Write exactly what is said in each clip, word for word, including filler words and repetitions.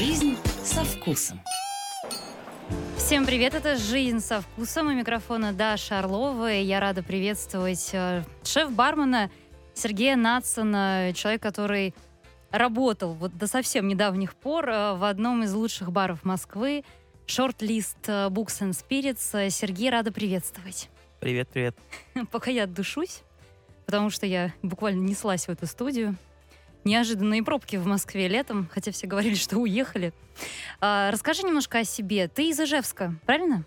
Жизнь со вкусом. Всем привет, это «Жизнь со вкусом». У микрофона Даша Орлова. Я рада приветствовать шеф-бармена Сергея Надсона, человек, который работал вот до совсем недавних пор в одном из лучших баров Москвы, «Шорт-лист» Books and Spirits. Сергей, рада приветствовать. Привет, привет. Пока я отдушусь, потому что я буквально неслась в эту студию. Неожиданные пробки в Москве летом, хотя все говорили, что уехали. А, расскажи немножко о себе. Ты из Ижевска, правильно?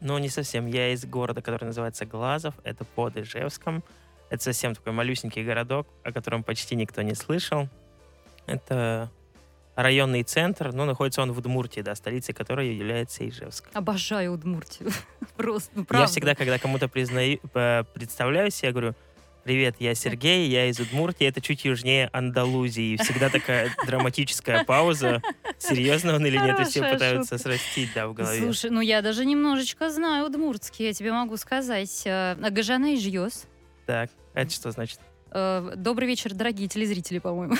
Ну, не совсем. Я из города, который называется Глазов. Это под Ижевском. Это совсем такой малюсенький городок, о котором почти никто не слышал. Это районный центр. Ну, находится он в Удмуртии, да, столицей которой является Ижевск. Обожаю Удмуртию. Просто, ну, правда. Я всегда, когда кому-то признаю, представляюсь, я говорю: «Привет, я Сергей, я из Удмуртии, это чуть южнее Андалузии». И всегда такая драматическая пауза. Серьезно он или нет, и все пытаются срастить, да, в голове. Слушай, ну я даже немножечко знаю удмуртский, я тебе могу сказать. Агажана и жьёс. Так, это что значит? Добрый вечер, дорогие телезрители, по-моему.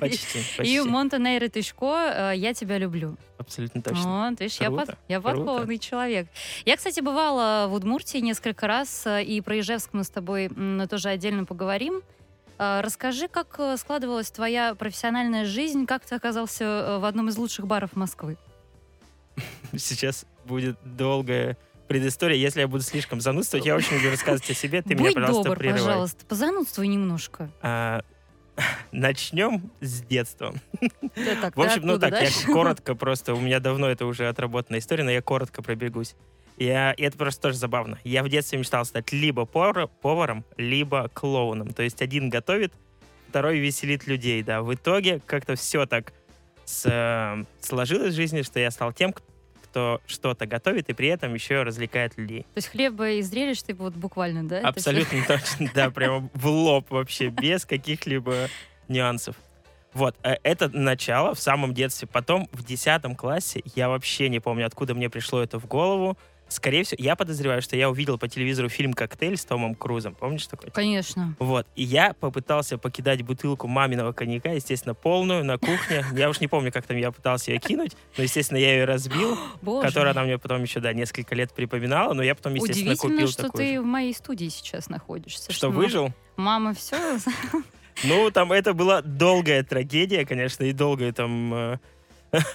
Почти, почти. И Монтанейра Тычко, «Я тебя люблю». Абсолютно точно. Вот, видишь, круто, я, под, я подковный человек. Я, кстати, бывала в Удмуртии несколько раз, и про Ижевск мы с тобой тоже отдельно поговорим. Расскажи, как складывалась твоя профессиональная жизнь, как ты оказался в одном из лучших баров Москвы? Сейчас будет долгая предыстория. Если я буду слишком занудствовать, я очень люблю рассказывать о себе. Ты меня, пожалуйста, прерывай. Будь добр, пожалуйста, позанудствуй немножко. Начнем с детства. Так, в общем, ну так, дальше? Я коротко просто, у меня давно это уже отработанная история, но я коротко пробегусь. Я, и это просто тоже забавно. Я в детстве мечтал стать либо поваром, либо клоуном. То есть один готовит, второй веселит людей, да. В итоге как-то все так с, сложилось в жизни, что я стал тем, кто что-то готовит и при этом еще развлекает людей. То есть хлеба и зрелищ ты вот буквально, да? Абсолютно точно, да, прямо в лоб вообще, без каких-либо нюансов. Вот, это начало в самом детстве. Потом в десятом классе, я вообще не помню, откуда мне пришло это в голову. Скорее всего, я подозреваю, что я увидел по телевизору фильм «Коктейль» с Томом Крузом. Помнишь такой? Конечно. Вот. И я попытался покидать бутылку маминого коньяка, естественно, полную, на кухне. Я уж не помню, как там я пытался ее кинуть, но, естественно, я ее разбил, которую она мне потом еще, да, несколько лет припоминала, но я потом, естественно, купил такую же. Удивительно, что ты в моей студии сейчас находишься. Что, выжил? Мама, все... Ну, там это была долгая трагедия, конечно, и долгий там э,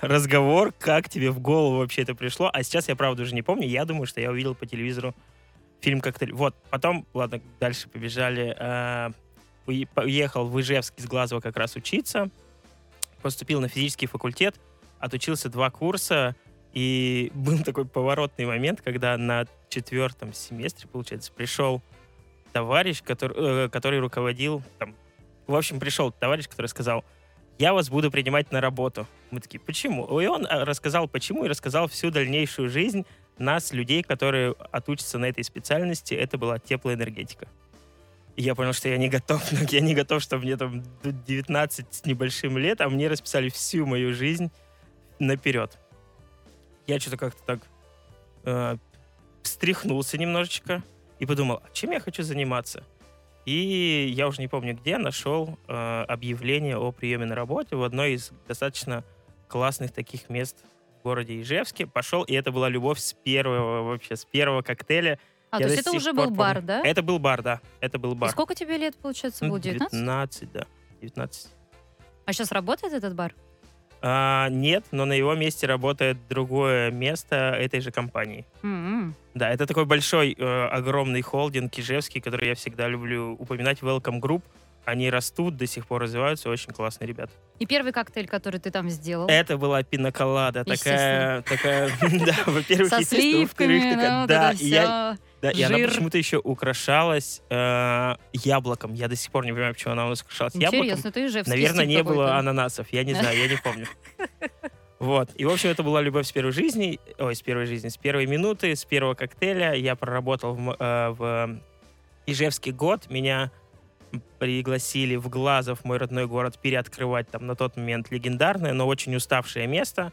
разговор, как тебе в голову вообще это пришло. А сейчас я, правда, уже не помню. Я думаю, что я увидел по телевизору фильм «Коктейль». Вот, потом, ладно, дальше побежали. Э, уехал в Ижевск из Глазова как раз учиться. Поступил на физический факультет, отучился два курса. И был такой поворотный момент, когда на четвертом семестре, получается, пришел товарищ, который, э, который руководил... там. В общем, пришел товарищ, который сказал: «Я вас буду принимать на работу». Мы такие: «Почему?» И он рассказал, почему, и рассказал всю дальнейшую жизнь нас, людей, которые отучатся на этой специальности. Это была теплоэнергетика. И я понял, что я не готов. Я не готов, что мне там девятнадцать с небольшим лет, а мне расписали всю мою жизнь наперед. Я что-то как-то так э, встряхнулся немножечко и подумал, а чем я хочу заниматься? И я уже не помню где, нашел э, объявление о приеме на работу в одной из достаточно классных таких мест в городе Ижевске. Пошел, и это была любовь с первого вообще, с первого коктейля. А, я то есть это уже был помню. Бар, да? Это был бар, да. Это был бар. И сколько тебе лет, получается, было? девятнадцать? девятнадцать, да. девятнадцать. А сейчас работает этот бар? А, нет, но на его месте работает другое место этой же компании. Mm-hmm. Да, это такой большой, э, огромный холдинг ижевский, который я всегда люблю упоминать, Welcome Group. Они растут, до сих пор развиваются, очень классные ребята. И первый коктейль, который ты там сделал? Это была пинаколада. Такая, такая, да, во-первых, со сливками, да, все. Да, и она почему-то еще украшалась э, яблоком. Я до сих пор не понимаю, почему она у нас украшалась яблоком. Интересно, ты уже в стиле какой-то. Наверное, не было ананасов. Я не знаю, я не помню. Вот. И, в общем, это была любовь с первой жизни. Ой, с первой жизни. С первой минуты, с первого коктейля. Я проработал в, э, в Ижевске год. Меня пригласили в Глазов, мой родной город, переоткрывать там на тот момент легендарное, но очень уставшее место.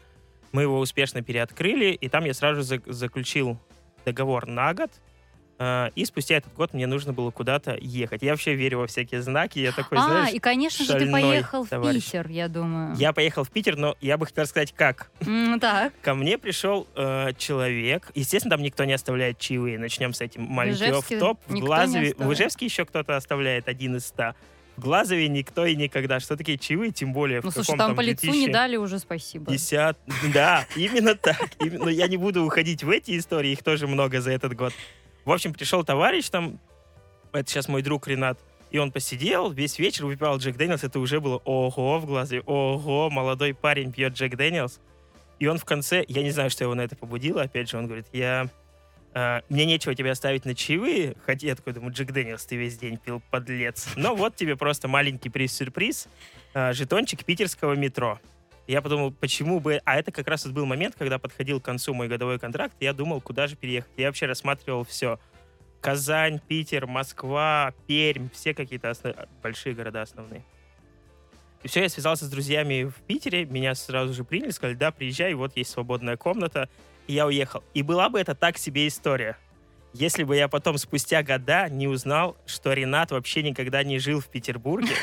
Мы его успешно переоткрыли, и там я сразу же заключил договор на год. И спустя этот год мне нужно было куда-то ехать. Я вообще верю во всякие знаки. Я такой, а, знаешь, и, конечно же, ты поехал товарищ. в Питер, я думаю. Я поехал в Питер, но я бы хотел сказать, как. Mm, так. Ко мне пришел э, человек. Естественно, там никто не оставляет чаевые. Начнем с этим. Маленький офф-топ. В Глазове. В Ижевске еще кто-то оставляет один из ста. В Глазове никто и никогда. Что такие чаевые, тем более ну, в каком-то там Ну, слушай, там по лицу не дали уже, спасибо. Десят... Да, именно так. Но я не буду уходить в эти истории. Их тоже много за этот год. В общем, пришел товарищ там, это сейчас мой друг Ренат, и он посидел весь вечер, выпивал Джек Дэниелс, это уже было ого в глазах, ого, молодой парень пьет Джек Дэниелс. И он в конце, я не знаю, что его на это побудило, опять же, он говорит, я, э, мне нечего тебе оставить на чаевые, хотя я такой думаю, Джек Дэниелс, ты весь день пил, подлец. Но вот тебе просто маленький приз-сюрприз, э, жетончик питерского метро. Я подумал, почему бы... А это как раз вот был момент, когда подходил к концу мой годовой контракт, я думал, куда же переехать. Я вообще рассматривал все. Казань, Питер, Москва, Пермь, все какие-то основ... большие города основные. И все, я связался с друзьями в Питере, меня сразу же приняли, сказали, да, приезжай, вот есть свободная комната. И я уехал. И была бы это так себе история, если бы я потом спустя года не узнал, что Ренат вообще никогда не жил в Петербурге.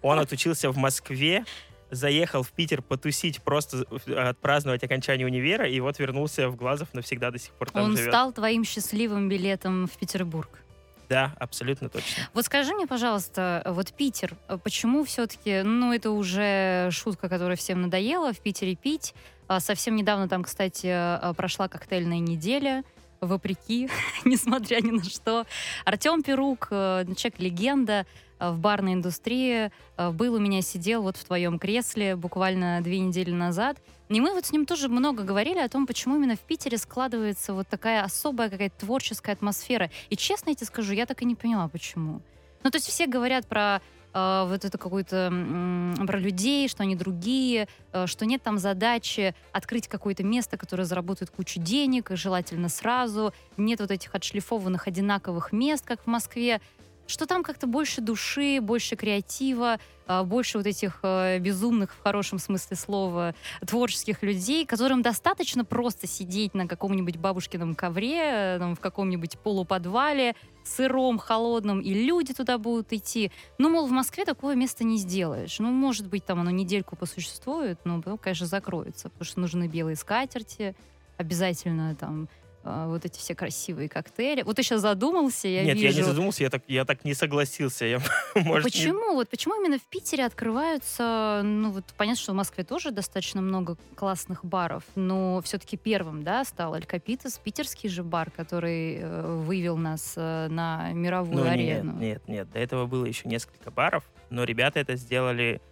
Он отучился в Москве, заехал в Питер потусить, просто отпраздновать окончание универа, и вот вернулся в Глазов навсегда, до сих пор там Он живет. Он стал твоим счастливым билетом в Петербург. Да, абсолютно точно. Вот скажи мне, пожалуйста, вот Питер, почему все-таки, ну это уже шутка, которая всем надоела, в Питере пить. Совсем недавно там, кстати, прошла коктейльная неделя, вопреки, несмотря ни на что. Артём Перук, человек-легенда в барной индустрии, был у меня, сидел вот в твоем кресле буквально две недели назад. И мы вот с ним тоже много говорили о том, почему именно в Питере складывается вот такая особая какая-то творческая атмосфера. И честно я тебе скажу, я так и не поняла, почему. Ну, то есть все говорят про э, вот это какую-то, э, про людей, что они другие, э, что нет там задачи открыть какое-то место, которое заработает кучу денег, желательно сразу. Нет вот этих отшлифованных одинаковых мест, как в Москве. Что там как-то больше души, больше креатива, больше вот этих безумных, в хорошем смысле слова, творческих людей, которым достаточно просто сидеть на каком-нибудь бабушкином ковре, там, в каком-нибудь полуподвале, сыром, холодном, и люди туда будут идти. Ну, мол, в Москве такое место не сделаешь. Ну, может быть, там оно недельку посуществует, но потом, конечно, закроется, потому что нужны белые скатерти, обязательно там... вот эти все красивые коктейли. Вот ты сейчас задумался, я Нет, вижу... Нет, я не задумался, я так, я так не согласился. Я, может, почему? Не... Вот почему именно в Питере открываются... Ну, вот понятно, что в Москве тоже достаточно много классных баров, но все-таки первым, да, стал Эль Копитас, питерский же бар, который э, вывел нас э, на мировую ну, арену. Нет, нет, нет, до этого было еще несколько баров, но ребята это сделали...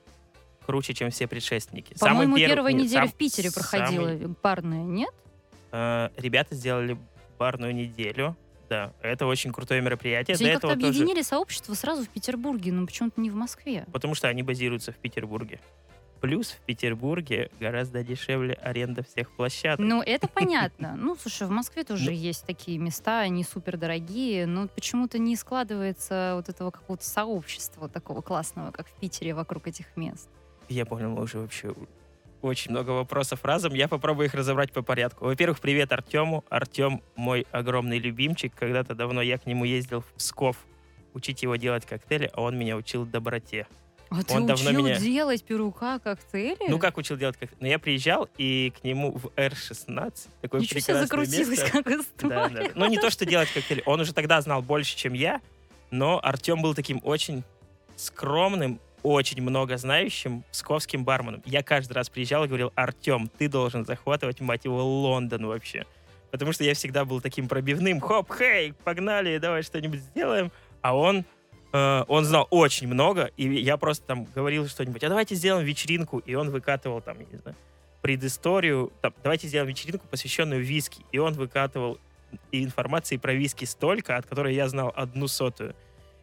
круче, чем все предшественники. По-моему, пер... первая нет, неделя сам... в Питере проходила самый... барная, нет? Uh, ребята сделали барную неделю. Да, это очень крутое мероприятие. То есть они как-то объединили тоже... сообщество сразу в Петербурге, но почему-то не в Москве. Потому что они базируются в Петербурге. Плюс в Петербурге гораздо дешевле аренда всех площадок. Ну, это понятно. Ну, слушай, в Москве тоже есть такие места, они супердорогие, но почему-то не складывается вот этого какого-то сообщества такого классного, как в Питере, вокруг этих мест. Я понял, мы уже вообще... Очень много вопросов разом. Я попробую их разобрать по порядку. Во-первых, привет Артему. Артем мой огромный любимчик. Когда-то давно я к нему ездил в Псков учить его делать коктейли, а он меня учил доброте. А он ты учил давно меня... делать Перука коктейли? Ну, как учил делать коктейли? Но я приезжал и к нему в эр шестнадцать. Такое Ничего себе закрутилось, место. Как история. Да, да. Ну, не то, что делать коктейли. Он уже тогда знал больше, чем я, но Артем был таким очень скромным, очень много знающим псковским барменом. Я каждый раз приезжал и говорил, Артем, ты должен захватывать, мать его, Лондон вообще. Потому что я всегда был таким пробивным. Хоп, хей, погнали, давай что-нибудь сделаем. А он, э, он знал очень много, и я просто там говорил что-нибудь, а давайте сделаем вечеринку. И он выкатывал там, я не знаю, предысторию. Там, давайте сделаем вечеринку, посвященную виски. И он выкатывал информации про виски столько, от которой я знал одну сотую.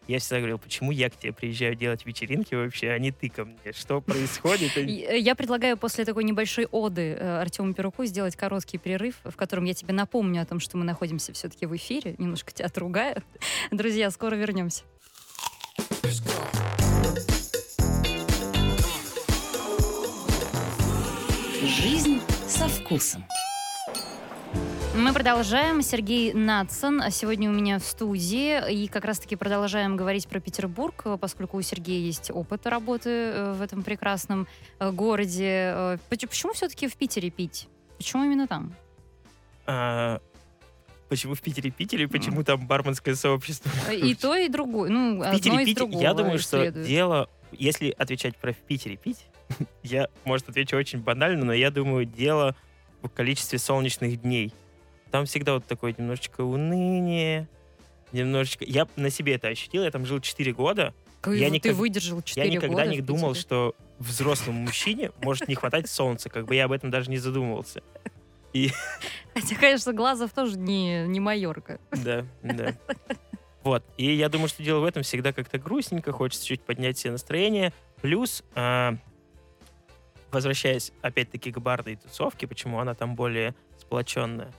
Я всегда говорил, почему я к тебе приезжаю делать вечеринки вообще, а не ты ко мне? Что происходит? Я предлагаю после такой небольшой оды Артему Перуку сделать короткий перерыв, в котором я тебе напомню о том, что мы находимся все-таки в эфире. Немножко тебя отругаю. Друзья, скоро вернемся. Жизнь со вкусом. Мы продолжаем. Сергей Надсон сегодня у меня в студии. И как раз-таки продолжаем говорить про Петербург, поскольку у Сергея есть опыт работы в этом прекрасном городе. Почему все-таки в Питере пить? Почему именно там? А, почему в Питере Питере? Почему mm. там барменское сообщество? И то, и другое. Ну, в Питере, одно из другого. Я думаю, что дело... Если отвечать про в Питере пить, я, может, отвечу очень банально, но я думаю, дело в количестве солнечных дней. Там всегда вот такое немножечко уныние, немножечко... Я на себе это ощутил, я там жил четыре года. Ты, я ты никак... выдержал четыре года? Я никогда года не думал, что взрослому мужчине может не хватать солнца, как бы я об этом даже не задумывался. И... Хотя, конечно, Глазов тоже не, не майорка. Да, да. Вот, и я думаю, что дело в этом всегда как-то грустненько, хочется чуть поднять себе настроение. Плюс, э, возвращаясь опять-таки к барной тусовке, почему она там более сплоченная,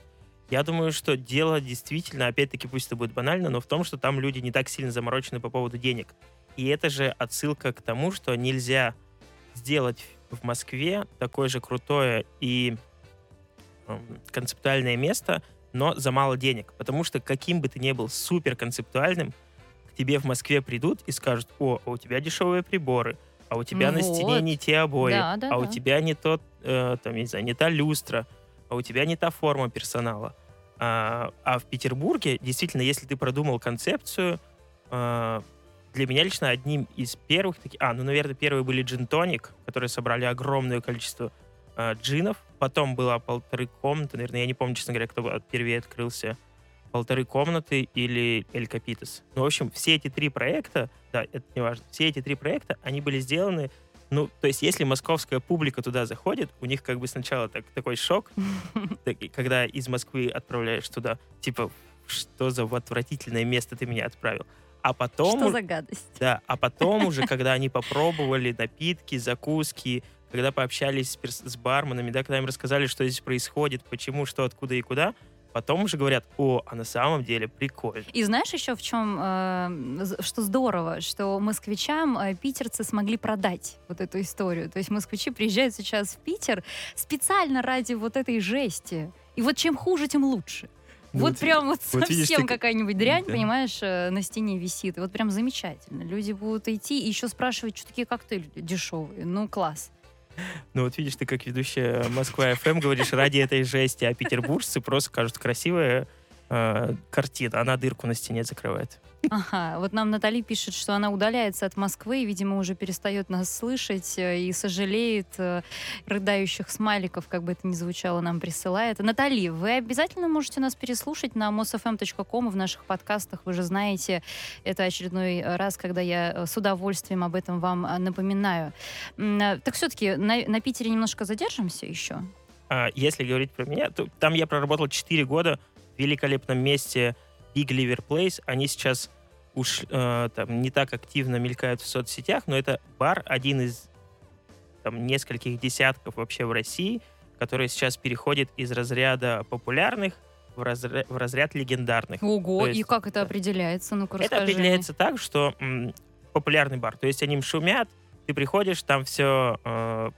я думаю, что дело действительно, опять-таки, пусть это будет банально, но в том, что там люди не так сильно заморочены по поводу денег. И это же отсылка к тому, что нельзя сделать в Москве такое же крутое и э, концептуальное место, но за мало денег. Потому что каким бы ты ни был супер концептуальным, к тебе в Москве придут и скажут: «О, а у тебя дешевые приборы, а у тебя вот на стене не те обои, да, да, а да. у тебя не тот, э, там, я не знаю, не та люстра, а у тебя не та форма персонала». А, а в Петербурге, действительно, если ты продумал концепцию, а, для меня лично одним из первых... Таки, а, ну, наверное, первые были Джин Тоник, которые собрали огромное количество а, джинов. Потом была «Полторы комнаты». Наверное, я не помню, честно говоря, кто первее открылся. «Полторы комнаты» или «Эль Копитас». Ну, в общем, все эти три проекта, да, это не важно, все эти три проекта, они были сделаны... Ну, то есть, если московская публика туда заходит, у них как бы сначала так, такой шок, когда из Москвы отправляешь туда, типа, что за отвратительное место ты меня отправил. А потом... Что за гадость. Да, а потом уже, когда они попробовали напитки, закуски, когда пообщались с, перс- с барменами, да, когда им рассказали, что здесь происходит, почему, что, откуда и куда, потом уже говорят: «О, а на самом деле прикольно». И знаешь еще в чем, э, что здорово, что москвичам э, питерцы смогли продать вот эту историю. То есть москвичи приезжают сейчас в Питер специально ради вот этой жести. И вот чем хуже, тем лучше. Ну, вот ты, прям вот, вот совсем ты... какая-нибудь дрянь, да, понимаешь, на стене висит. И вот прям замечательно. Люди будут идти и еще спрашивать, что такие коктейли дешевые. Ну, класс. Ну вот видишь, ты как ведущая Москва-ФМ говоришь ради этой жести, а петербуржцы просто кажут: красивая э, картина, она дырку на стене закрывает. Ага, вот нам Натали пишет, что она удаляется от Москвы и, видимо, уже перестает нас слышать и сожалеет, э, рыдающих смайликов, как бы это ни звучало, нам присылает. Натали, вы обязательно можете нас переслушать на мосфм точка ком и в наших подкастах. Вы же знаете, это очередной раз, когда я с удовольствием об этом вам напоминаю. Так все-таки на, на Питере немножко задержимся еще? Если говорить про меня, то там я проработал четыре года в великолепном месте Big Liver Place. Они сейчас уж э, там, не так активно мелькают в соцсетях, но это бар, один из там, нескольких десятков вообще в России, который сейчас переходит из разряда популярных в, разря- в разряд легендарных. Ого, то есть, и как это определяется? Ну-ка, расскажи. Это определяется так, что м, популярный бар, то есть они шумят, ты приходишь, там все э,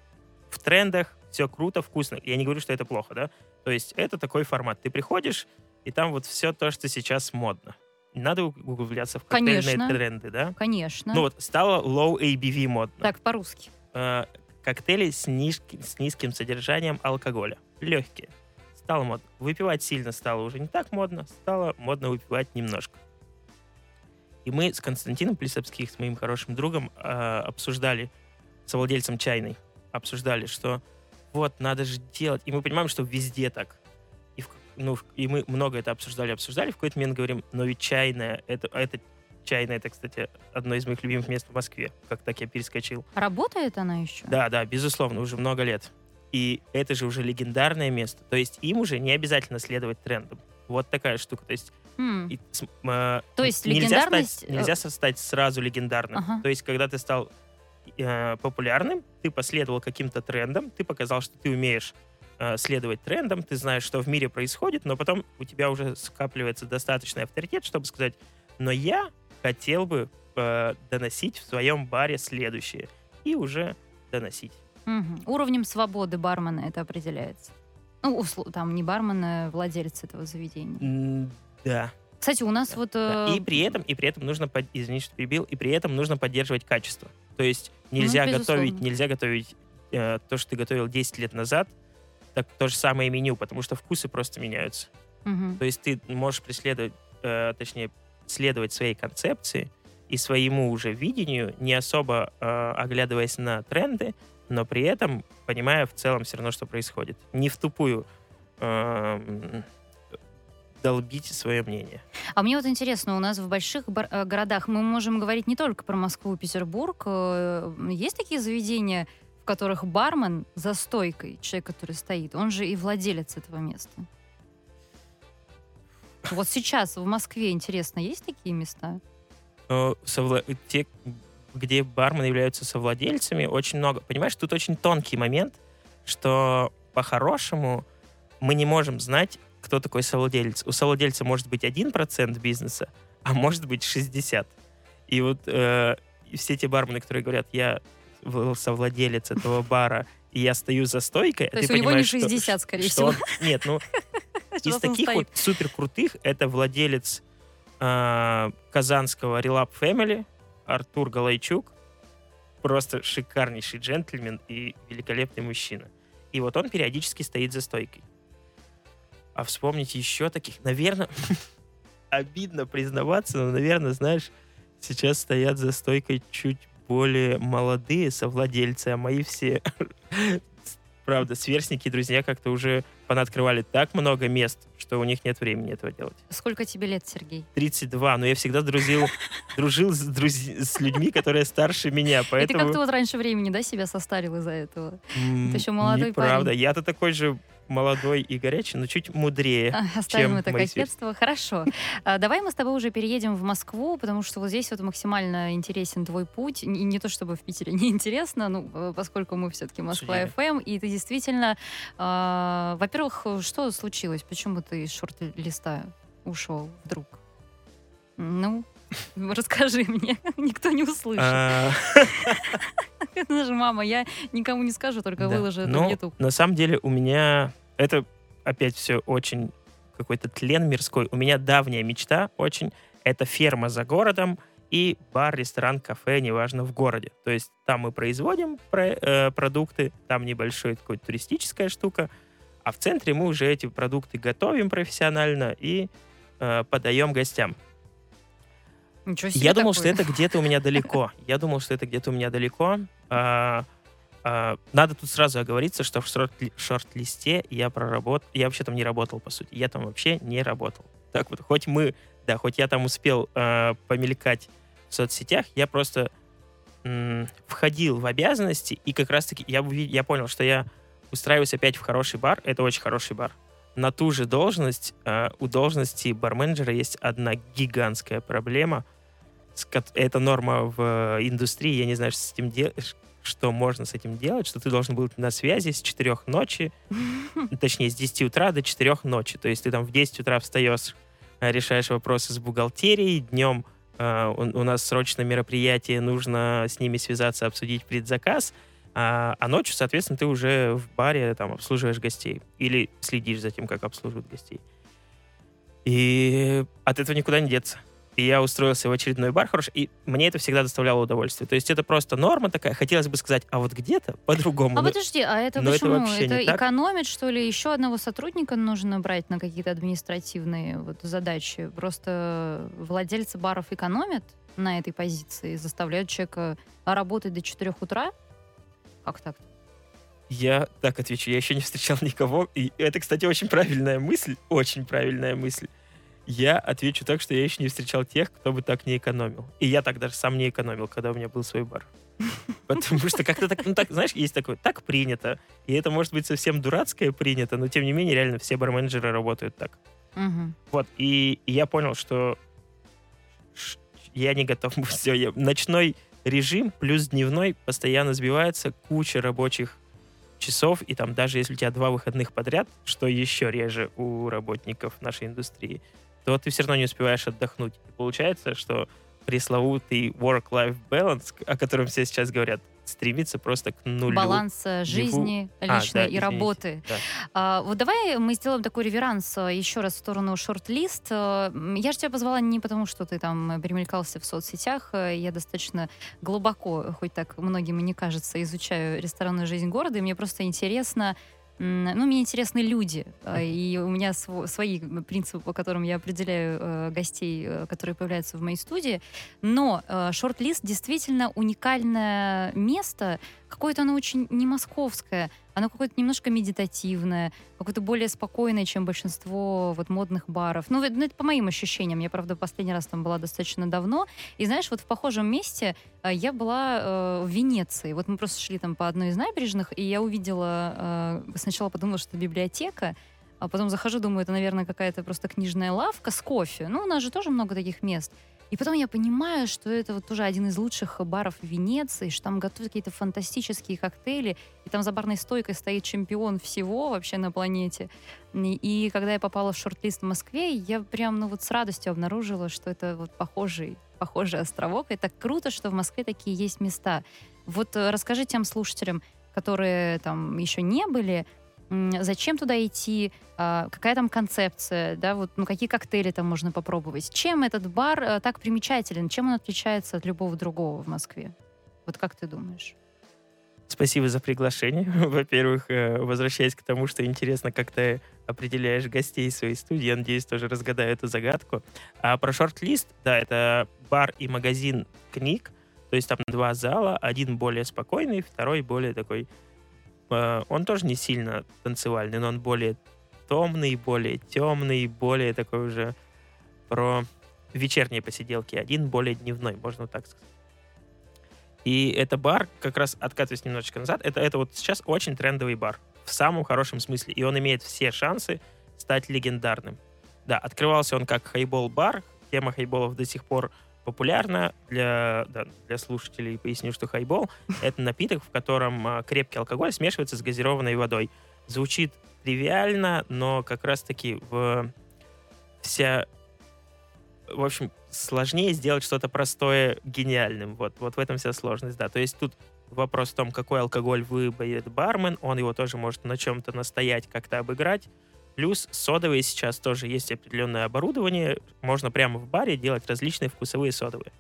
в трендах, все круто, вкусно. Я не говорю, что это плохо, да? То есть это такой формат. Ты приходишь, и там вот все то, что сейчас модно. Не надо углубляться в коктейльные Конечно. тренды, да? Конечно. Ну вот, стало low эй би ви модно. Так, по-русски. Э, коктейли с, ниж... с низким содержанием алкоголя. Легкие. Стало модно. Выпивать сильно стало уже не так модно. Стало модно выпивать немножко. И мы с Константином Плесовским, с моим хорошим другом, э, обсуждали, совладельцем «Чайной», обсуждали, что вот, надо же делать. И мы понимаем, что везде так. И в Ну, и мы много это обсуждали, обсуждали. В какой-то момент говорим: но ведь «Чайная», это, это «Чайная», это, кстати, одно из моих любимых мест в Москве. Как так я перескочил. Работает она еще? Да, да, безусловно, уже много лет. И это же уже легендарное место. То есть им уже не обязательно следовать трендам. Вот такая штука. То есть, хм. и, э, То есть нельзя легендарность... Стать, нельзя стать сразу легендарным. Ага. То есть когда ты стал э, популярным, ты последовал каким-то трендам, ты показал, что ты умеешь следовать трендам, ты знаешь, что в мире происходит, но потом у тебя уже скапливается достаточный авторитет, чтобы сказать: но я хотел бы э, доносить в своем баре следующее. И уже доносить. Угу. Уровнем свободы бармена это определяется. Ну, услу- там не бармен, а владелец этого заведения. Mm, да. Кстати, у нас да, вот... Да. Э... И при этом, и при этом нужно... Под... Извините, что перебил. И при этом нужно поддерживать качество. То есть нельзя ну, готовить, нельзя готовить э, то, что ты готовил десять лет назад, так, то же самое меню, потому что вкусы просто меняются. Mm-hmm. То есть ты можешь преследовать, э, точнее, следовать своей концепции и своему уже видению, не особо э, оглядываясь на тренды, но при этом понимая в целом все равно, что происходит. Не втупую э, долбите свое мнение. А мне вот интересно, у нас в больших бар- городах мы можем говорить не только про Москву и Петербург. Есть такие заведения, в которых бармен за стойкой, человек, который стоит, он же и владелец этого места? Вот сейчас в Москве, интересно, есть такие места? Те, где бармены являются совладельцами, очень много. Понимаешь, тут очень тонкий момент, что по-хорошему мы не можем знать, кто такой совладелец. У совладельца может быть один процент бизнеса, а может быть шестьдесят процентов. И вот э, все те бармены, которые говорят, я совладелец этого бара, и я стою за стойкой... То есть у него не шестьдесят, скорее всего. Нет, ну... Из таких вот суперкрутых это владелец э, казанского Relap Family, Артур Галайчук. Просто шикарнейший джентльмен и великолепный мужчина. И вот он периодически стоит за стойкой. А вспомнить еще таких... Наверное, обидно признаваться, но, наверное, знаешь, сейчас стоят за стойкой чуть более молодые совладельцы, а мои все... Правда, сверстники и друзья как-то уже понаоткрывали так много мест, что у них нет времени этого делать. Сколько тебе лет, Сергей? тридцать два, но я всегда дружил, дружил с, друз- с людьми, которые старше меня, поэтому... И ты как-то вот раньше времени, да, себя состарил из-за этого? М- ты еще молодой неправда. Парень. Неправда, я-то такой же молодой и горячий, но чуть мудрее, а, оставим это кокетство. Хорошо. А, давай мы с тобой уже переедем в Москву, потому что вот здесь вот максимально интересен твой путь. И не то чтобы в Питере неинтересно, ну, поскольку мы все-таки Москва-ФМ, и ты действительно... А, во-первых, что случилось? Почему ты из шорт-листа ушел вдруг? Ну, расскажи мне. Никто не услышит. Это же мама, я никому не скажу, только да. выложу это в YouTube. На самом деле у меня... Это опять все очень какой-то тлен мирской. У меня давняя мечта очень. Это ферма за городом и бар, ресторан, кафе, неважно, в городе. То есть там мы производим про, э, продукты, там небольшая какая-то туристическая штука, а в центре мы уже эти продукты готовим профессионально и э, подаем гостям. Ничего себе я такое. думал, что это где-то у меня далеко. Я думал, что это где-то у меня далеко. А, а, надо тут сразу оговориться, что в шорт-листе я проработал... Я вообще там не работал, по сути. Я там вообще не работал. Так вот, хоть мы... Да, хоть я там успел а, помелькать в соцсетях, я просто м- входил в обязанности, и как раз-таки я, я понял, что я устраиваюсь опять в хороший бар. Это очень хороший бар. На ту же должность, э, у должности барменджера есть одна гигантская проблема. Это норма в индустрии, я не знаю, что, с этим де- что можно с этим делать, что ты должен был на связи с четырёх ночи, точнее, с десяти утра до четырёх ночи. То есть ты там в десять утра встаешь, решаешь вопросы с бухгалтерией, днем э, у, у нас срочное мероприятие, нужно с ними связаться, обсудить предзаказ. А ночью, соответственно, ты уже в баре там обслуживаешь гостей. Или следишь за тем, как обслуживают гостей. И от этого никуда не деться. И я устроился в очередной бар хороший, и мне это всегда доставляло удовольствие. То есть это просто норма такая. Хотелось бы сказать, а вот где-то по-другому. А но... подожди, а это но почему? Это, это экономит, что ли? Еще одного сотрудника нужно брать на какие-то административные вот задачи? Просто владельцы баров экономят на этой позиции, заставляют человека работать до четырёх утра? Как так? Я так отвечу. Я еще не встречал никого. И это, кстати, очень правильная мысль. Очень правильная мысль. Я отвечу так, что я еще не встречал тех, кто бы так не экономил. И я так даже сам не экономил, когда у меня был свой бар. Потому что как-то так, ну так, знаешь, есть такое, так принято. И это может быть совсем дурацкое принято, но тем не менее реально все барменджеры работают так. Угу. Вот. И, и я понял, что я не готов. Все, я ночной... Режим плюс дневной постоянно сбивается, куча рабочих часов, и там даже если у тебя два выходных подряд, что еще реже у работников нашей индустрии, то ты все равно не успеваешь отдохнуть. И получается, что пресловутый work-life balance, о котором все сейчас говорят, стремиться просто к нулю. Баланс жизни, Диву. личной а, да, и извините. работы. Да. А, вот давай мы сделаем такой реверанс еще раз в сторону шорт-лист. Я же тебя позвала не потому, что ты там перемелькался в соцсетях. Я достаточно глубоко, хоть так многим и не кажется, изучаю ресторанную жизнь города, и мне просто интересно... Ну, мне интересны люди, и у меня свои принципы, по которым я определяю гостей, которые появляются в моей студии, но шорт-лист действительно уникальное место, какое-то оно очень не московское, оно какое-то немножко медитативное, какое-то более спокойное, чем большинство вот модных баров. Ну, это по моим ощущениям, я, правда, в последний раз там была достаточно давно, и, знаешь, вот в похожем месте я была э, в Венеции, вот мы просто шли там по одной из набережных, и я увидела, э, сначала подумала, что это библиотека, а потом захожу, думаю, это, наверное, какая-то просто книжная лавка с кофе, ну, у нас же тоже много таких мест. И потом я понимаю, что это вот тоже один из лучших баров Венеции, что там готовят какие-то фантастические коктейли, и там за барной стойкой стоит чемпион всего вообще на планете. И, и когда я попала в шорт-лист в Москве, я прям, ну вот с радостью обнаружила, что это вот похожий, похожий островок. И так круто, что в Москве такие есть места. Вот расскажи тем слушателям, которые там еще не были, зачем туда идти, какая там концепция, да, вот, ну, какие коктейли там можно попробовать. Чем этот бар так примечателен, чем он отличается от любого другого в Москве? Вот как ты думаешь? Спасибо за приглашение. Во-первых, возвращаясь к тому, что интересно, как ты определяешь гостей своей студии, я надеюсь, тоже разгадаю эту загадку. А про шорт-лист, да, это бар и магазин книг, то есть там два зала, один более спокойный, второй более такой... Он тоже не сильно танцевальный, но он более томный, более темный, более такой уже про вечерние посиделки. Один более дневной, можно вот так сказать. И это бар, как раз откатываясь немножечко назад, это, это вот сейчас очень трендовый бар. В самом хорошем смысле. И он имеет все шансы стать легендарным. Да, открывался он как хайбол-бар. Тема хайболов до сих пор популярна. Для, да, для слушателей поясню, что хайбол — это напиток, в котором крепкий алкоголь смешивается с газированной водой. Звучит тривиально, но как раз-таки в... вся... В общем, сложнее сделать что-то простое гениальным. Вот, вот в этом вся сложность, да. То есть тут вопрос в том, какой алкоголь выберет бармен. Он его тоже может на чем-то настоять, как-то обыграть. Плюс содовые сейчас тоже есть определенное оборудование. Можно прямо в баре делать различные вкусовые содовые.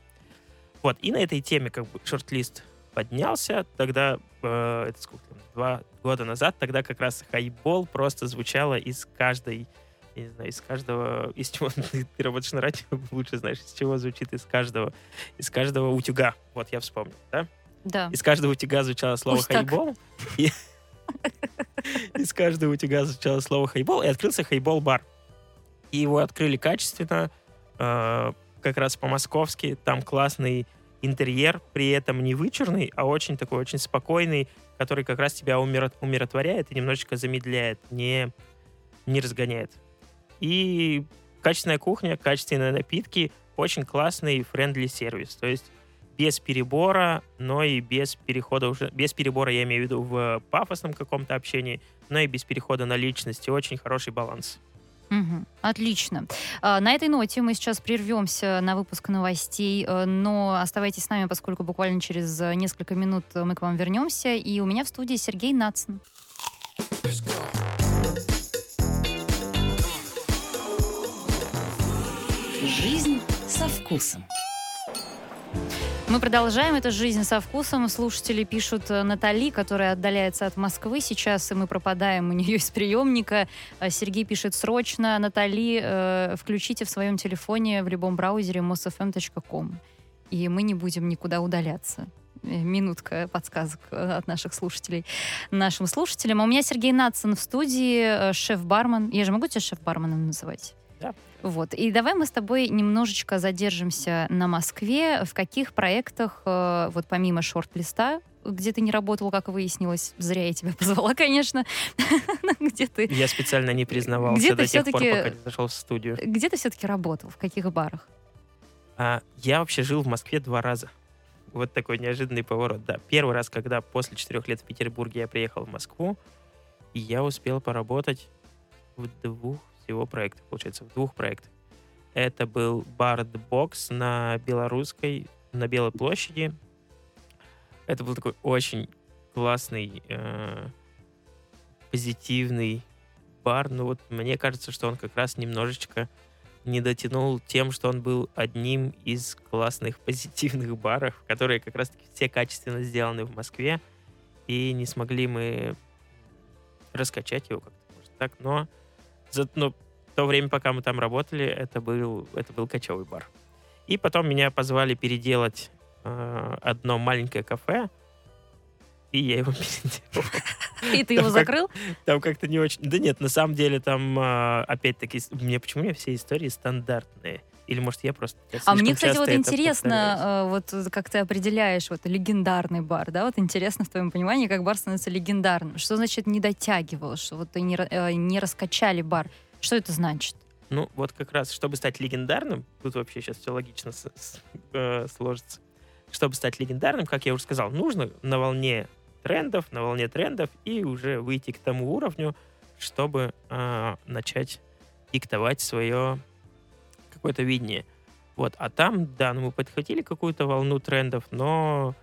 Вот, и на этой теме как бы шорт-лист поднялся. Тогда, э, это сколько там, два года назад, тогда как раз хайбол просто звучало из каждой, я не знаю, из каждого, из чего ты, ты работаешь на радио, лучше знаешь, из чего звучит из каждого, из каждого утюга. Вот я вспомнил, да? Да. Из каждого утюга звучало слово Пусть хайбол. И... Из каждого утюга звучало слово хайбол, и открылся хайбол-бар. И его открыли качественно, э, как раз по-московски. Там классный интерьер, при этом не вычурный, а очень такой, очень спокойный, который как раз тебя умирот- умиротворяет и немножечко замедляет, не, не разгоняет. И качественная кухня, качественные напитки, очень классный френдли-сервис. То есть без перебора, но и без перехода уже... Без перебора, я имею в виду, в пафосном каком-то общении, но и без перехода на личность. И очень хороший баланс. Угу, отлично. На этой ноте мы сейчас прервемся на выпуск новостей, но оставайтесь с нами, поскольку буквально через несколько минут мы к вам вернемся. И у меня в студии Сергей Надсон. Жизнь со вкусом. Мы продолжаем. Это «Жизнь со вкусом». Слушатели пишут: Натали, которая отдаляется от Москвы сейчас, и мы пропадаем у нее из приемника. Сергей пишет: срочно, Натали, э, включите в своем телефоне в любом браузере мосфм точка ком, и мы не будем никуда удаляться. Минутка подсказок от наших слушателей нашим слушателям. А у меня Сергей Надсон в студии, шеф-бармен. Я же могу тебя шеф-барменом называть? Да. Вот. И давай мы с тобой немножечко задержимся на Москве. В каких проектах, вот помимо шорт-листа, где ты не работал, как выяснилось, зря я тебя позвала, конечно. Где ты? Я специально не признавался до тех пор, пока не зашел в студию. Где ты все-таки работал? В каких барах? А, я вообще жил в Москве два раза. Вот такой неожиданный поворот, да. Первый раз, когда после четырех лет в Петербурге я приехал в Москву, и я успел поработать в двух его проекта, получается, в двух проектах. Это был бар The Box на Белорусской, на Белой площади. это был такой очень классный, э, позитивный бар. Но вот мне кажется, что он как раз немножечко не дотянул тем, что он был одним из классных позитивных баров, которые как раз-таки все качественно сделаны в Москве, и не смогли мы раскачать его как-то, может, так. Но за но то время, пока мы там работали, это был, это был кочевый бар. И потом меня позвали переделать э, одно маленькое кафе, и я его переделал. И ты его закрыл? Там как-то не очень... Да нет, на самом деле там, опять-таки, мне почему у меня все истории стандартные? Или, может, я просто... А мне, кстати, вот интересно, вот как ты определяешь вот легендарный бар, да? Вот интересно в твоем понимании, как бар становится легендарным. Что значит не дотягивал, что вот не, не раскачали бар? Что это значит? Ну, вот как раз, чтобы стать легендарным, тут вообще сейчас все логично с, с, э, сложится, чтобы стать легендарным, как я уже сказал, нужно на волне трендов, на волне трендов и уже выйти к тому уровню, чтобы э, начать диктовать свое какое-то видение. Вот. А там, да, ну мы подхватили какую-то волну трендов, но,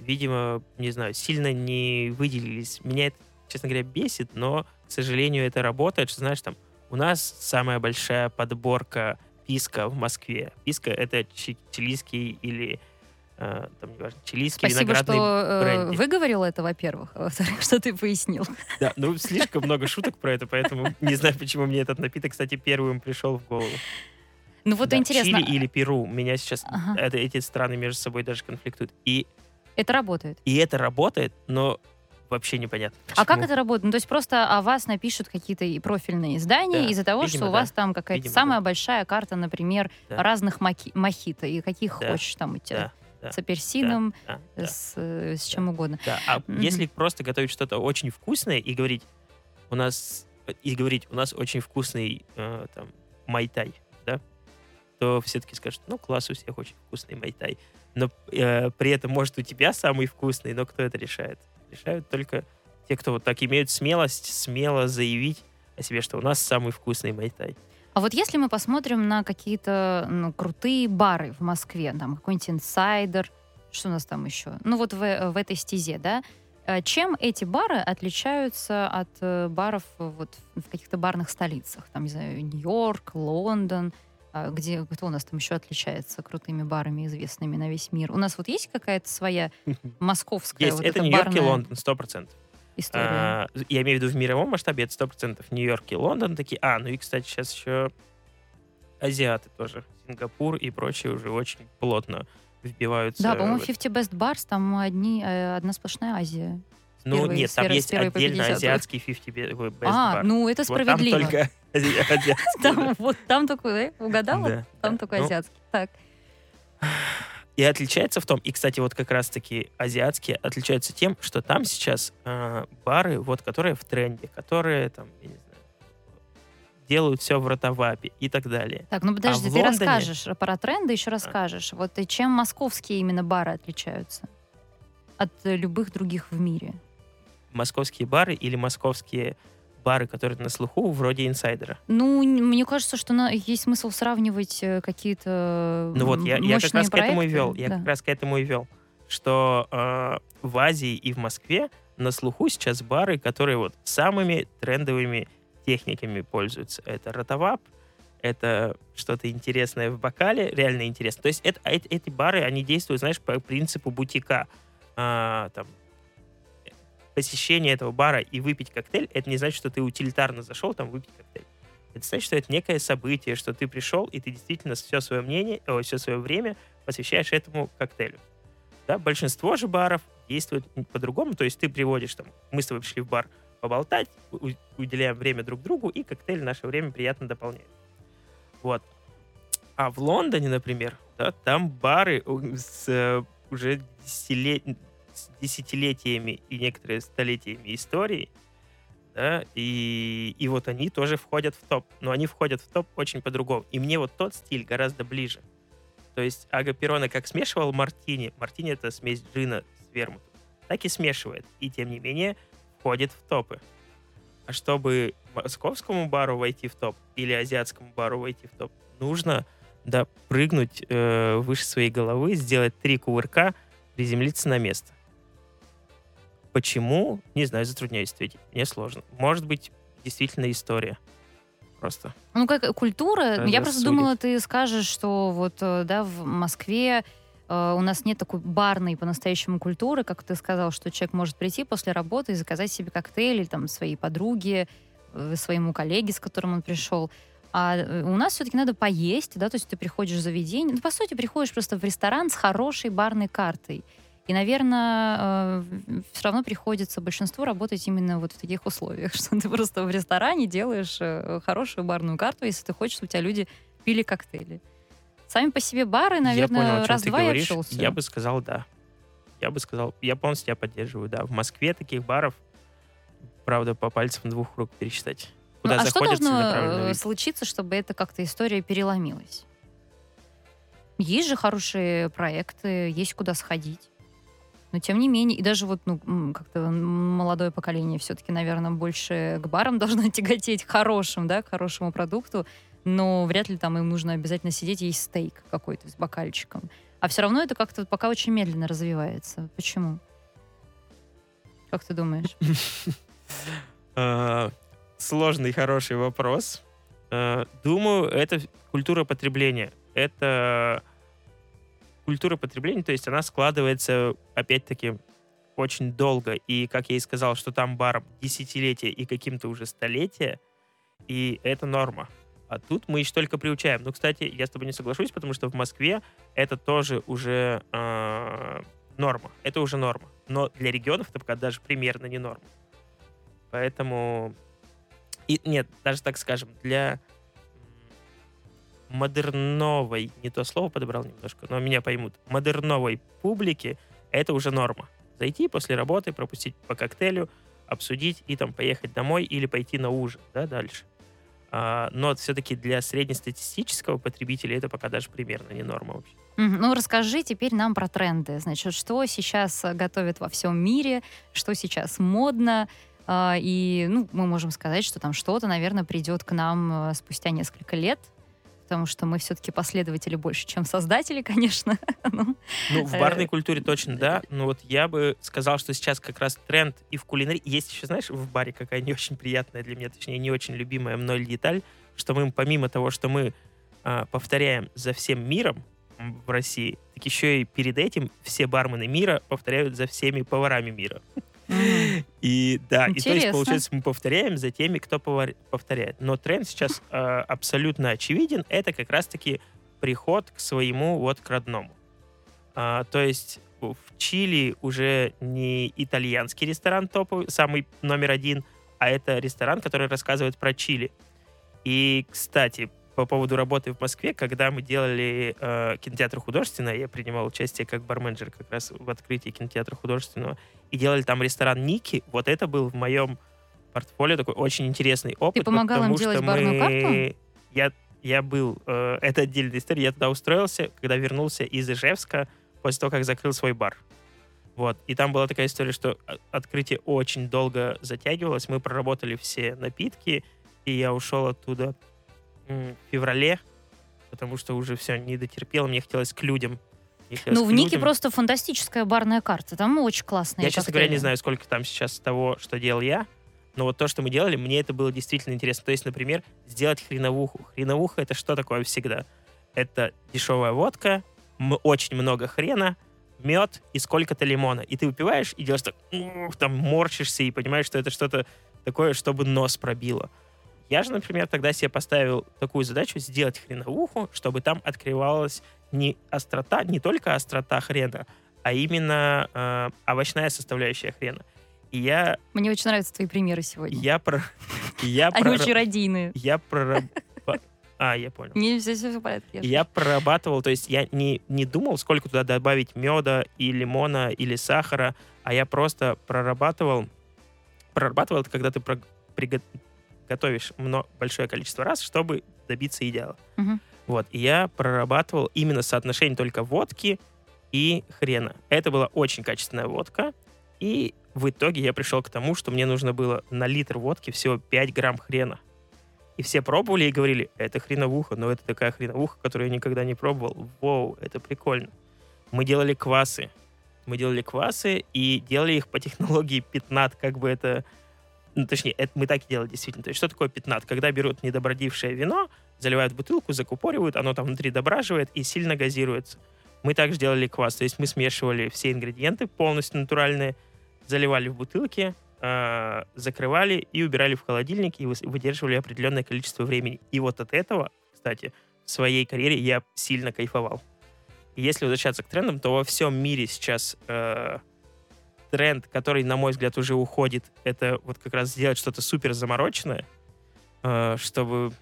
видимо, не знаю, сильно не выделились. Меня это, честно говоря, бесит, но, к сожалению, это работает, что, знаешь, там у нас самая большая подборка писка в Москве. Писка — это чилийский или... Там, неважно, чилийский Спасибо, виноградный что, бренди. Выговорил это, во-первых, а во-вторых, что ты пояснил. Да, ну слишком много шуток про это, поэтому не знаю, почему мне этот напиток, кстати, первым пришел в голову. Ну вот да, интересно. Чили или Перу. Меня сейчас ага. это, эти страны между собой даже конфликтуют. И это работает. И это работает, но вообще непонятно, почему. А как это работает? Ну, то есть просто о вас напишут какие-то профильные издания, да, из-за того, видимо, что у да. вас там какая-то видимо, самая да. большая карта, например, да. разных маки- мохито, и каких да. хочешь там идти. Да. Да, с апельсином, да, да, с, да, с чем да, угодно. Да. А mm-hmm. если просто готовить что-то очень вкусное и говорить, у нас и говорить, у нас очень вкусный э, там, майтай, да, то все-таки скажут, ну класс, у всех очень вкусный майтай. Но э, при этом, может, у тебя самый вкусный, но кто это решает? Решают только те, кто вот так имеют смелость смело заявить о себе, что у нас самый вкусный майтай. А вот если мы посмотрим на какие-то ну, крутые бары в Москве, там какой-нибудь инсайдер, что у нас там еще? Ну вот в, в этой стезе, да? Чем эти бары отличаются от баров вот, в каких-то барных столицах? Там, не знаю, Нью-Йорк, Лондон, где, кто у нас там еще отличается крутыми барами, известными на весь мир? У нас вот есть какая-то своя московская вот эта барная... Есть, это Нью-Йорк и Лондон, сто процентов. А, я имею в виду в мировом масштабе, это сто процентов Нью-Йорк и Лондон такие. А, ну и, кстати, сейчас еще азиаты тоже. Сингапур и прочие уже очень плотно вбиваются. Да, по-моему, пятьдесят Best Bars, там одни, одна сплошная Азия. Ну первые, нет, там сферы, есть отдельно азиатский пятьдесят Best Bar. А, ну это справедливо. Вот там только азиатский. Вот там только, угадала? Там только азиатский. Так. И отличается в том, и, кстати, вот как раз-таки азиатские отличаются тем, что там сейчас э, бары, вот, которые в тренде, которые там, я не знаю, делают все в ротавапе и так далее. Так, ну подожди, а ты Лондоне... расскажешь про тренды, еще расскажешь. А. Вот и чем московские именно бары отличаются от любых других в мире? Московские бары или московские... бары, которые на слуху, вроде инсайдера. Ну, мне кажется, что на... есть смысл сравнивать какие-то ну вот, я, я как раз проекты. К этому и вел. Я да. как раз к этому и вел, что э, в Азии и в Москве на слуху сейчас бары, которые вот самыми трендовыми техниками пользуются. Это ротавап, это что-то интересное в бокале, реально интересно. То есть это, это, эти бары, они действуют, знаешь, по принципу бутика. Э, там, посещение этого бара и выпить коктейль, это не значит, что ты утилитарно зашел там выпить коктейль. Это значит, что это некое событие, что ты пришел, и ты действительно все свое мнение, о, все свое время посвящаешь этому коктейлю. Да? Большинство же баров действует по-другому, то есть ты приводишь, там, мы с тобой пришли в бар поболтать, у- уделяем время друг другу, и коктейль наше время приятно дополняет. Вот. А в Лондоне, например, да, там бары с уже десятилетней с десятилетиями и некоторые столетиями истории, да, и, и вот они тоже входят в топ, но они входят в топ очень по-другому, и мне вот тот стиль гораздо ближе. То есть Агапирона как смешивал мартини, мартини — это смесь джина с вермутом, так и смешивает, и тем не менее входит в топы. А чтобы московскому бару войти в топ или азиатскому бару войти в топ, нужно да, прыгнуть э, выше своей головы, сделать три кувырка, приземлиться на место. Почему? Не знаю, затрудняюсь ответить. Мне сложно. Может быть, действительно история. Просто. Ну, как культура. Надо Я просто судить. думала, ты скажешь, что вот, да, в Москве э, у нас нет такой барной по-настоящему культуры, как ты сказал, что человек может прийти после работы и заказать себе коктейли, там, своей подруге, э, своему коллеге, с которым он пришел. А у нас все-таки надо поесть, да, то есть ты приходишь в заведение, ну, по сути, приходишь просто в ресторан с хорошей барной картой. И, наверное, э, все равно приходится большинству работать именно вот в таких условиях, что ты просто в ресторане делаешь э, хорошую барную карту, если ты хочешь, чтобы у тебя люди пили коктейли. Сами по себе бары, наверное, раз-два и общался. Я бы сказал, да. Я бы сказал, я полностью тебя поддерживаю, да. В Москве таких баров, правда, по пальцам двух рук пересчитать. Куда ну, а что должно случиться, чтобы эта как-то история переломилась? Есть же хорошие проекты, есть куда сходить. Но тем не менее, и даже вот ну, как-то молодое поколение все-таки, наверное, больше к барам должно тяготеть, к хорошим, да, к хорошему продукту, но вряд ли там им нужно обязательно сидеть и есть стейк какой-то с бокальчиком. А все равно это как-то пока очень медленно развивается. Почему? Как ты думаешь? Сложный, хороший вопрос. Думаю, это культура потребления. Это... Культура потребления, то есть она складывается, опять-таки, очень долго. И, как я и сказал, что там барам десятилетия и каким-то уже столетия, и это норма. А тут мы еще только приучаем. Ну, кстати, я с тобой не соглашусь, потому что в Москве это тоже уже э, норма. Это уже норма. Но для регионов это пока даже примерно не норма. Поэтому... И, нет, даже так скажем, для... модерновой, не то слово подобрал немножко, но меня поймут, модерновой публике это уже норма. Зайти после работы, пропустить по коктейлю, обсудить и там поехать домой или пойти на ужин, да, дальше. А, но все-таки для среднестатистического потребителя это пока даже примерно не норма вообще. Ну, расскажи теперь нам про тренды. Значит, что сейчас готовят во всем мире, что сейчас модно, и, ну, мы можем сказать, что там что-то, наверное, придет к нам спустя несколько лет, потому что мы все-таки последователи больше, чем создатели, конечно. Ну, в барной культуре точно, да. Но вот я бы сказал, что сейчас как раз тренд и в кулинарии. Есть еще, знаешь, в баре какая не очень приятная для меня, точнее, не очень любимая мной деталь, что мы, помимо того, что мы а, повторяем за всем миром в России, так еще и перед этим все бармены мира повторяют за всеми поварами мира. И да, интересно. И то есть, получается, мы повторяем за теми, кто повар... повторяет. Но тренд сейчас э, абсолютно очевиден. Это как раз-таки приход к своему, вот к родному. А, то есть в Чили уже не итальянский ресторан топовый, самый номер один, а это ресторан, который рассказывает про Чили. И, кстати, по поводу работы в Москве, когда мы делали э, кинотеатр художественного, я принимал участие как барменджер как раз в открытии кинотеатра художественного, и делали там ресторан Ники, вот это был в моем портфолио такой очень интересный опыт. Ты помогал потому, им делать барную мы... карту? Я, я был, э, это отдельная история, я туда устроился, когда вернулся из Ижевска, после того, как закрыл свой бар. Вот. И там была такая история, что открытие очень долго затягивалось, мы проработали все напитки, и я ушел оттуда в феврале, потому что уже все, не дотерпел, мне хотелось к людям. Хотелось ну, к в Нике людям. Просто фантастическая барная карта, там очень классные Я, коктейли. Честно говоря, не знаю, сколько там сейчас того, что делал я, но вот то, что мы делали, мне это было действительно интересно. То есть, например, сделать хреновуху. Хреновуха — это что такое всегда? Это дешевая водка, м- очень много хрена, мед и сколько-то лимона. И ты выпиваешь, и делаешь так, там морщишься, и понимаешь, что это что-то такое, чтобы нос пробило. Я же, например, тогда себе поставил такую задачу сделать хреновуху, чтобы там открывалась не острота, не только острота хрена, а именно э, овощная составляющая хрена. И я... Мне очень нравятся твои примеры сегодня. Я про... Они очень радийные. Я прорабатывал... А, я понял. Не, все в порядке. Я прорабатывал, то есть я не думал, сколько туда добавить меда и лимона или сахара, а я просто прорабатывал... Прорабатывал это, когда ты приготовил... готовишь много, большое количество раз, чтобы добиться идеала. Угу. Вот. И я прорабатывал именно соотношение только водки и хрена. Это была очень качественная водка. И в итоге я пришел к тому, что мне нужно было на литр водки всего пять грамм хрена. И все пробовали и говорили, это хреновуха, но это такая хреновуха, которую я никогда не пробовал. Воу, это прикольно. Мы делали квасы. Мы делали квасы и делали их по технологии пятнат, как бы это... Ну, точнее, это мы так и делали действительно. То есть, что такое пятнат? Когда берут недобродившее вино, заливают в бутылку, закупоривают, оно там внутри дображивает и сильно газируется. Мы также делали квас. То есть, мы смешивали все ингредиенты полностью натуральные, заливали в бутылки, э- закрывали и убирали в холодильник, и выдерживали определенное количество времени. И вот от этого, кстати, в своей карьере я сильно кайфовал. И если возвращаться к трендам, то во всем мире сейчас... Э- тренд, который, на мой взгляд, уже уходит, это вот как раз сделать что-то супер замороченное, чтобы...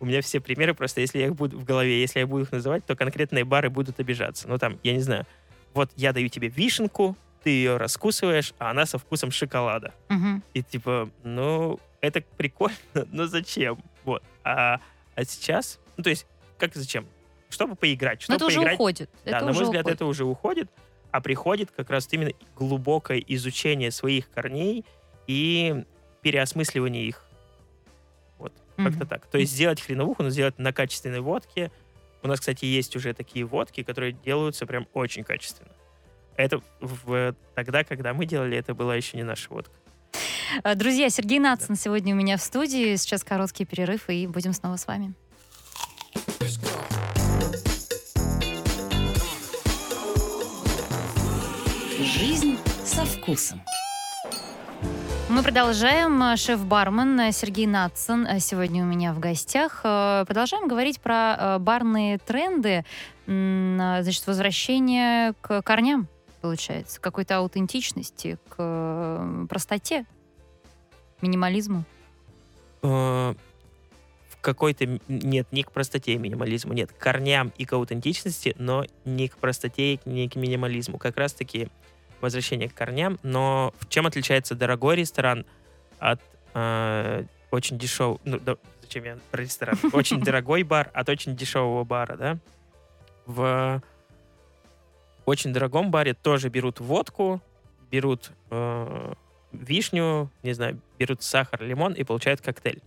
У меня все примеры просто, если я их буду в голове, если я буду их называть, то конкретные бары будут обижаться. Ну, там, я не знаю, вот я даю тебе вишенку, ты ее раскусываешь, а она со вкусом шоколада. Угу. И типа, ну, это прикольно, но зачем? Вот. А, а сейчас... Ну, то есть, как зачем? Чтобы поиграть. Чтобы это поиграть, уже уходит. Да, это на мой взгляд, уходит. Это уже уходит. А приходит как раз именно глубокое изучение своих корней и переосмысливание их. Вот, mm-hmm. как-то так. То есть сделать хреновуху, но сделать на качественной водке. У нас, кстати, есть уже такие водки, которые делаются прям очень качественно. Это в, тогда, когда мы делали, это была еще не наша водка. Друзья, Сергей Надсон да. сегодня у меня в студии. Сейчас короткий перерыв, и будем снова с вами. Жизнь со вкусом. Мы продолжаем. Шеф-бармен Сергей Надсон сегодня у меня в гостях. Продолжаем говорить про барные тренды. Значит, возвращение к корням, получается, к какой-то аутентичности, к простоте, минимализму. В какой-то... Нет, не к простоте и минимализму. Нет, к корням и к аутентичности, но не к простоте и не к минимализму. Как раз-таки... возвращение к корням, но чем отличается дорогой ресторан от э, очень дешевого... Ну, да, зачем я про ресторан? Очень дорогой бар от очень дешевого бара, да? В очень дорогом баре тоже берут водку, берут э, вишню, не знаю, берут сахар, лимон и получают коктейль.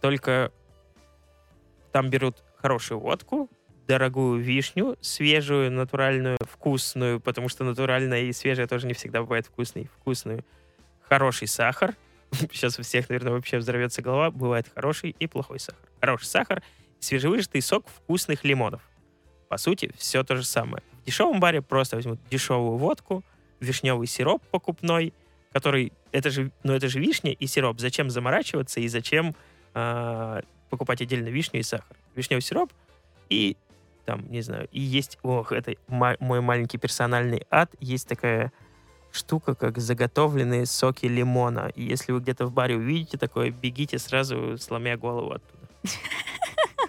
Только там берут хорошую водку, дорогую вишню, свежую, натуральную, вкусную, потому что натуральная и свежая тоже не всегда бывает вкусной, вкусную, хороший сахар. Сейчас у всех, наверное, вообще взорвется голова. Бывает хороший и плохой сахар. Хороший сахар, свежевыжатый сок вкусных лимонов. По сути, все то же самое. В дешевом баре просто возьмут дешевую водку, вишневый сироп покупной, который... Это же, ну, это же вишня и сироп. Зачем заморачиваться и зачем э, покупать отдельно вишню и сахар? Вишневый сироп и... Там, не знаю, и есть, ох, это ма- мой маленький персональный ад, есть такая штука, как заготовленные соки лимона. И если вы где-то в баре увидите такое, бегите сразу, сломя голову оттуда.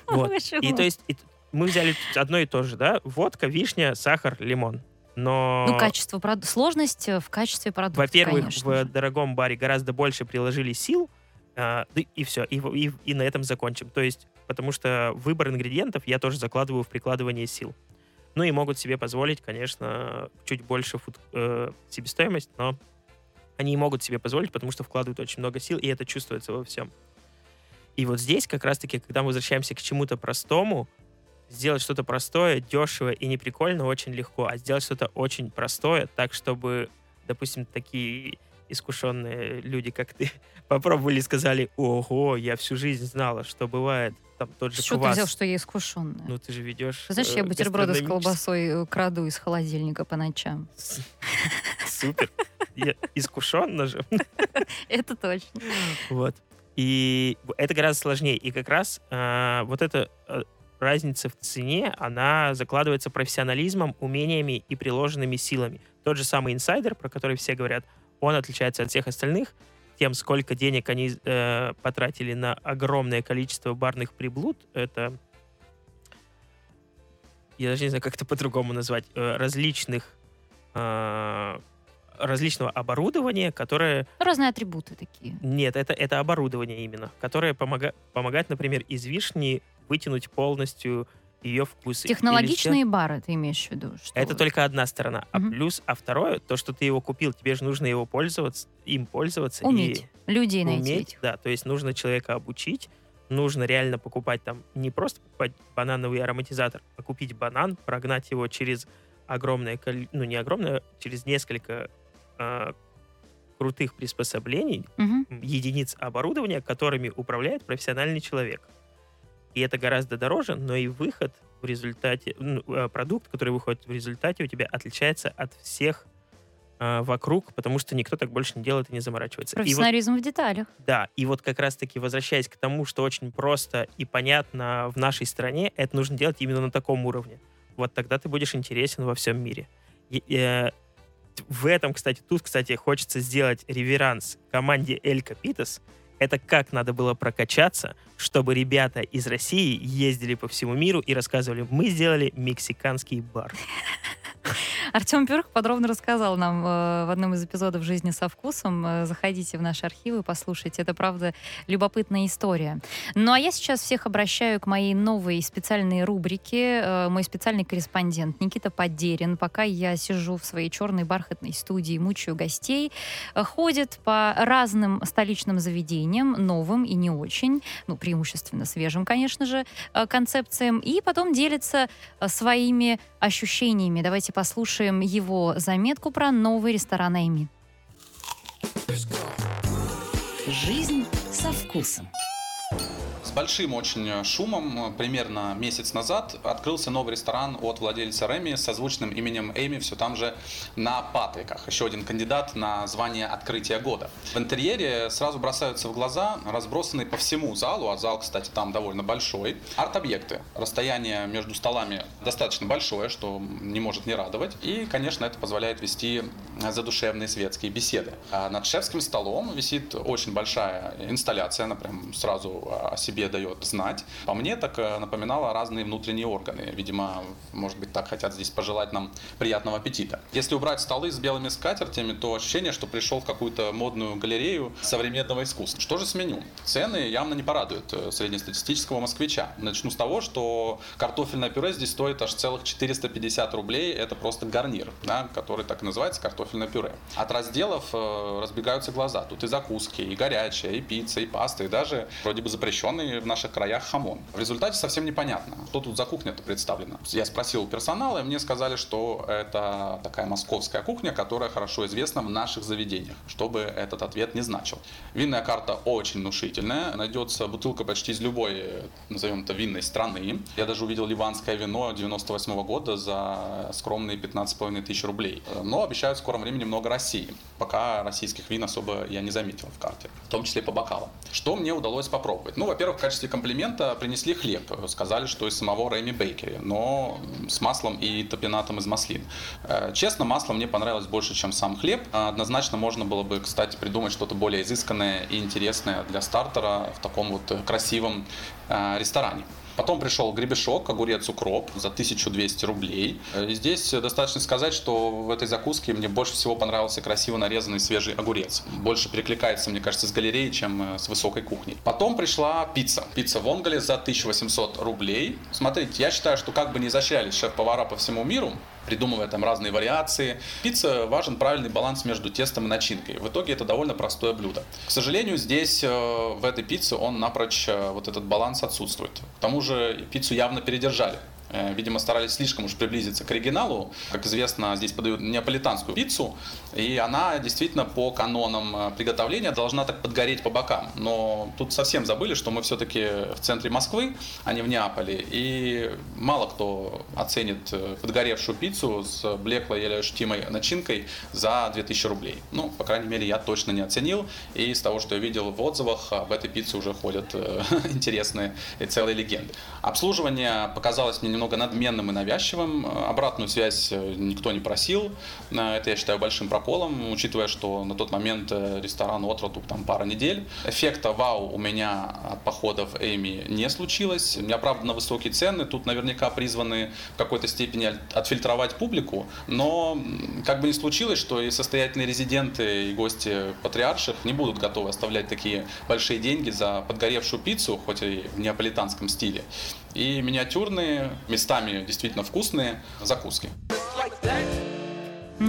Вот. И то есть и, мы взяли одно и то же, да? Водка, вишня, сахар, лимон. Но... Ну, качество, сложность в качестве продукта, во-первых, конечно. В дорогом баре гораздо больше приложили сил, Uh, и все, и, и, и на этом закончим. То есть, потому что выбор ингредиентов я тоже закладываю в прикладывание сил. Ну и могут себе позволить, конечно, чуть больше фуд, э, себестоимость, но они могут себе позволить, потому что вкладывают очень много сил, и это чувствуется во всем. И вот здесь как раз-таки, когда мы возвращаемся к чему-то простому, сделать что-то простое, дешево и неприкольно очень легко, а сделать что-то очень простое, так, чтобы, допустим, такие... искушенные люди, как ты, попробовали и сказали: ого, я всю жизнь знала, что бывает там тот же что квас. Что ты взял, что я искушенная? Ну, ты же ведешь... Знаешь, э, я бутерброды с колбасой краду из холодильника по ночам. Супер. Я искушенна же. Это точно. Вот. И это гораздо сложнее. И как раз вот эта разница в цене, она закладывается профессионализмом, умениями и приложенными силами. Тот же самый инсайдер, про который все говорят, он отличается от всех остальных тем, сколько денег они э, потратили на огромное количество барных приблуд. Это, я даже не знаю, как это по-другому назвать, э, различных, э, различного оборудования, которое... Разные атрибуты такие. Нет, это, это оборудование именно, которое помога... помогает, например, из вишни вытянуть полностью ее вкусы. Технологичные все... бары ты имеешь в виду? Что это вы... только одна сторона. А угу. плюс, а второе, то, что ты его купил, тебе же нужно его пользоваться, им пользоваться. Уметь. И людей уметь, найти. Уметь, да. То есть нужно человека обучить, нужно реально покупать там, не просто покупать банановый ароматизатор, а купить банан, прогнать его через огромное, ну не огромное, через несколько э, крутых приспособлений, угу. единиц оборудования, которыми управляет профессиональный человек. И это гораздо дороже, но и выход в результате, ну, продукт, который выходит в результате, у тебя отличается от всех э, вокруг, потому что никто так больше не делает и не заморачивается. Профессионализм вот, в деталях. Да, и вот как раз-таки возвращаясь к тому, что очень просто и понятно в нашей стране, это нужно делать именно на таком уровне. Вот тогда ты будешь интересен во всем мире. И, э, в этом, кстати, тут, кстати, хочется сделать реверанс команде «Эль Копитас». Это как надо было прокачаться, чтобы ребята из России ездили по всему миру и рассказывали, мы сделали мексиканский бар. Артём Перук подробно рассказал нам в одном из эпизодов «Жизни со вкусом». Заходите в наши архивы, послушайте. Это, правда, любопытная история. Ну, а я сейчас всех обращаю к моей новой специальной рубрике. Мой специальный корреспондент Никита Подерин. Пока я сижу в своей черной бархатной студии, мучаю гостей, ходит по разным столичным заведениям, новым и не очень, ну, преимущественно свежим, конечно же, концепциям, и потом делится своими ощущениями. Давайте послушаем его заметку про новый ресторан Эми. Жизнь со вкусом. С большим очень шумом примерно месяц назад открылся новый ресторан от владельца Рэми с созвучным именем Эми все там же на Патриках. Еще один кандидат на звание открытия года. В интерьере сразу бросаются в глаза разбросанные по всему залу, а зал, кстати, там довольно большой, арт-объекты. Расстояние между столами достаточно большое, что не может не радовать. И, конечно, это позволяет вести задушевные светские беседы. А над шефским столом висит очень большая инсталляция, она прям сразу о себе дает знать. По мне, так напоминало разные внутренние органы. Видимо, может быть, так хотят здесь пожелать нам приятного аппетита. Если убрать столы с белыми скатертями, то ощущение, что пришел в какую-то модную галерею современного искусства. Что же с меню? Цены явно не порадуют среднестатистического москвича. Начну с того, что картофельное пюре здесь стоит аж целых четыреста пятьдесят рублей. Это просто гарнир, да, который так и называется, картофельное пюре. От разделов разбегаются глаза. Тут и закуски, и горячая, и пицца, и паста, и даже вроде бы запрещенный в наших краях хамон. В результате совсем непонятно, что тут за кухня-то представлена. Я спросил у персонала, и мне сказали, что это такая московская кухня, которая хорошо известна в наших заведениях, чтобы этот ответ не значил. Винная карта очень внушительная. Найдется бутылка почти из любой, назовем это, винной страны. Я даже увидел ливанское вино девяносто восьмого года за скромные пятнадцать с половиной тысяч рублей. Но обещают в скором времени много России. Пока российских вин особо я не заметил в карте. В том числе по бокалам. Что мне удалось попробовать? Ну, во-первых, в качестве комплимента принесли хлеб. Сказали, что из самого Рэми Бейкери, но с маслом и топинатом из маслин. Честно, масло мне понравилось больше, чем сам хлеб. Однозначно можно было бы, кстати, придумать что-то более изысканное и интересное для стартера в таком вот красивом ресторане. Потом пришел гребешок, огурец, укроп за тысячу двести рублей. И здесь достаточно сказать, что в этой закуске мне больше всего понравился красиво нарезанный свежий огурец. Больше перекликается, мне кажется, с галереей, чем с высокой кухней. Потом пришла пицца. Пицца в Онголе за тысячу восемьсот рублей. Смотрите, я считаю, что как бы не изощрялись шеф-повара по всему миру, придумывая там разные вариации, пицца важен правильный баланс между тестом и начинкой. В итоге это довольно простое блюдо. К сожалению, здесь, в этой пицце, он напрочь, вот этот баланс отсутствует. К тому же пиццу явно передержали. Видимо, старались слишком уж приблизиться к оригиналу. Как известно, здесь подают неаполитанскую пиццу, и она действительно по канонам приготовления должна так подгореть по бокам. Но тут совсем забыли, что мы все-таки в центре Москвы, а не в Неаполе, и мало кто оценит подгоревшую пиццу с блеклой еле ощутимой начинкой за две тысячи рублей. Ну, по крайней мере, я точно не оценил, и из того, что я видел в отзывах, об этой пицце уже ходят интересные и целые легенды. Обслуживание показалось мне немного надменным и навязчивым. Обратную связь никто не просил. Это, я считаю, большим проколом, учитывая, что на тот момент ресторан отроду там пара недель. Эффекта вау у меня от похода в Эми не случилось. Неоправданно высокие цены. Тут наверняка призваны в какой-то степени отфильтровать публику. Но как бы ни случилось, что и состоятельные резиденты, и гости Патриарших не будут готовы оставлять такие большие деньги за подгоревшую пиццу, хоть и в неаполитанском стиле. И миниатюрные, местами действительно вкусные закуски.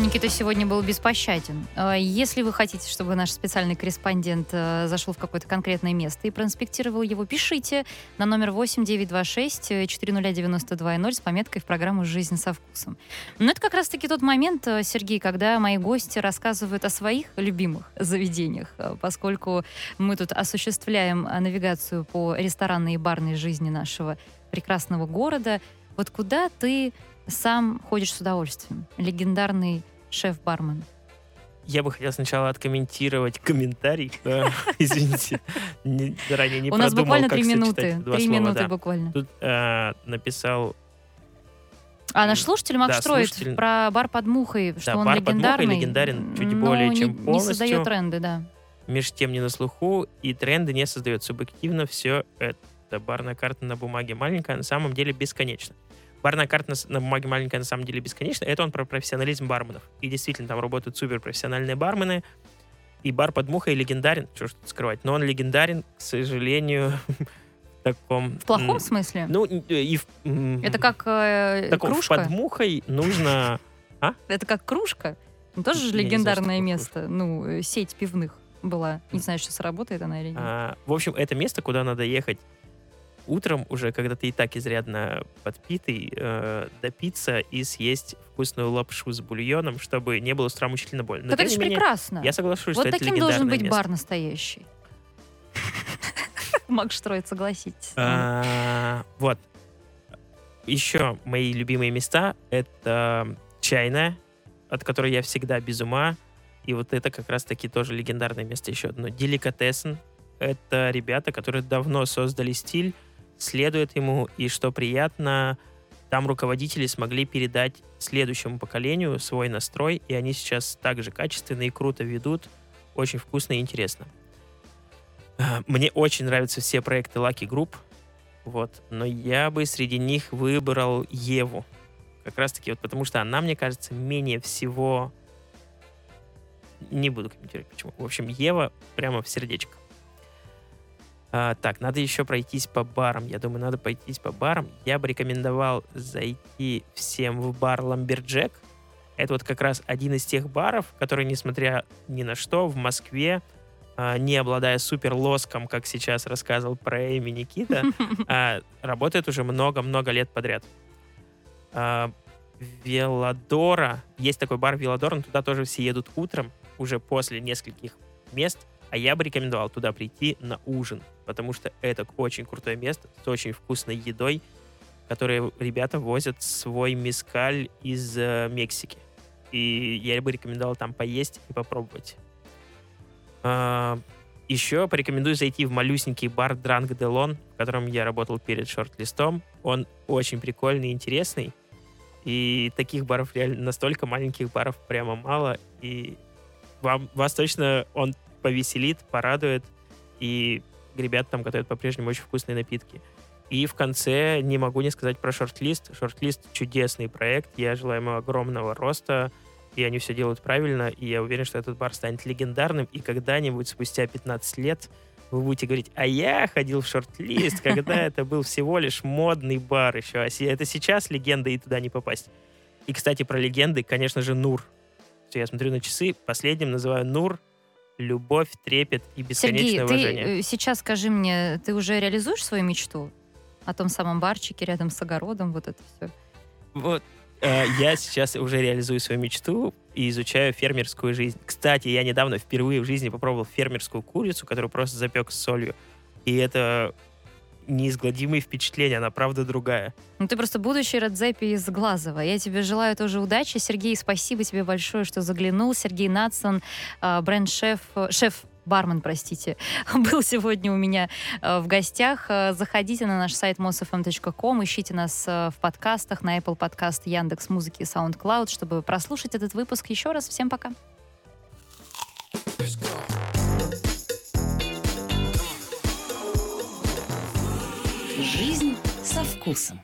Никита сегодня был беспощаден. Если вы хотите, чтобы наш специальный корреспондент зашел в какое-то конкретное место и проинспектировал его, пишите на номер восемь девятьсот двадцать шесть четыреста девяносто два ноль с пометкой в программу «Жизнь со вкусом». Но это как раз-таки тот момент, Сергей, когда мои гости рассказывают о своих любимых заведениях, поскольку мы тут осуществляем навигацию по ресторанной и барной жизни нашего прекрасного города. Вот куда ты сам ходишь с удовольствием? Легендарный шеф-бармен. Я бы хотел сначала откомментировать комментарий. Извините, ранее не продумал, как сочетать два слова. У нас буквально три минуты. Три минуты буквально. Тут написал... А наш слушатель Макс строит про бар под мухой, что он легендарный. Да, бар под мухой легендарен чуть более чем полностью. Не создает тренды, да. Меж тем не на слуху, и тренды не создает. Субъективно все это. Барная карта на бумаге маленькая, на самом деле бесконечна. Барная карта на бумаге маленькая, на самом деле, бесконечна. Это он про профессионализм барменов. И действительно, там работают суперпрофессиональные бармены. И бар под мухой легендарен. Чего ж тут скрывать? Но он легендарен, к сожалению, в таком... В плохом смысле? Ну, и в... Это как кружка? Под мухой нужно... Это как кружка? Тоже легендарное место. Ну, сеть пивных была. Не знаю, сейчас работает она или нет. В общем, это место, куда надо ехать утром уже, когда ты и так изрядно подпитый, э, допиться и съесть вкусную лапшу с бульоном, чтобы не было с утра мучительно больно. Но, это же менее, прекрасно. Я соглашусь, вот что это легендарное место. Вот таким должен быть бар настоящий. Мак Штройд, согласитесь. Вот. Еще мои любимые места — это Чайная, от которой я всегда без ума. И вот это как раз-таки тоже легендарное место еще одно. Деликатесен. Это ребята, которые давно создали стиль, следуют ему, и что приятно, там руководители смогли передать следующему поколению свой настрой, и они сейчас также качественно и круто ведут, очень вкусно и интересно. Мне очень нравятся все проекты Lucky Group, вот, но я бы среди них выбрал Еву, как раз-таки вот потому что она, мне кажется, менее всего... Не буду комментировать, почему. В общем, Ева прямо в сердечко. А, так, надо еще пройтись по барам. Я думаю, надо пройтись по барам. Я бы рекомендовал зайти всем в бар «Ламберджек». Это вот как раз один из тех баров, которые, несмотря ни на что, в Москве, а, не обладая суперлоском, как сейчас рассказывал про Эми Никита, а, работает уже много-много лет подряд. А, «Веладора». Есть такой бар «Веладора», но туда тоже все едут утром, уже после нескольких мест. А я бы рекомендовал туда прийти на ужин, потому что это очень крутое место с очень вкусной едой, которые ребята возят свой мезкаль из э, Мексики. И я бы рекомендовал там поесть и попробовать. А, еще порекомендую зайти в малюсенький бар Drunk Delon, в котором я работал перед шорт-листом. Он очень прикольный и интересный. И таких баров реально, настолько маленьких баров прямо мало. И вам, вас точно он повеселит, порадует, и ребята там готовят по-прежнему очень вкусные напитки. И в конце не могу не сказать про шорт-лист. Шорт-лист — чудесный проект, я желаю ему огромного роста, и они все делают правильно, и я уверен, что этот бар станет легендарным, и когда-нибудь спустя пятнадцать лет вы будете говорить: а я ходил в шорт-лист, когда это был всего лишь модный бар еще, а это сейчас легенда, и туда не попасть. И, кстати, про легенды, конечно же, Нур. Я смотрю на часы, последним называю Нур. Любовь, трепет и бесконечное Сергей, уважение. Сергей, ты сейчас скажи мне, ты уже реализуешь свою мечту о том самом барчике рядом с огородом, вот это все? Вот, э, я сейчас уже реализую свою мечту и изучаю фермерскую жизнь. Кстати, я недавно впервые в жизни попробовал фермерскую курицу, которую просто запек с солью. И это неизгладимые впечатления, она правда другая. Ну ты просто будущий Радзепи из Глазова. Я тебе желаю тоже удачи. Сергей, спасибо тебе большое, что заглянул. Сергей Надсон, бренд-шеф, шеф-бармен, простите, был сегодня у меня в гостях. Заходите на наш сайт мосфм точка ком, ищите нас в подкастах, на Apple Podcast, Яндекс.Музыке, SoundCloud, чтобы прослушать этот выпуск еще раз. Всем пока. Жизнь со вкусом.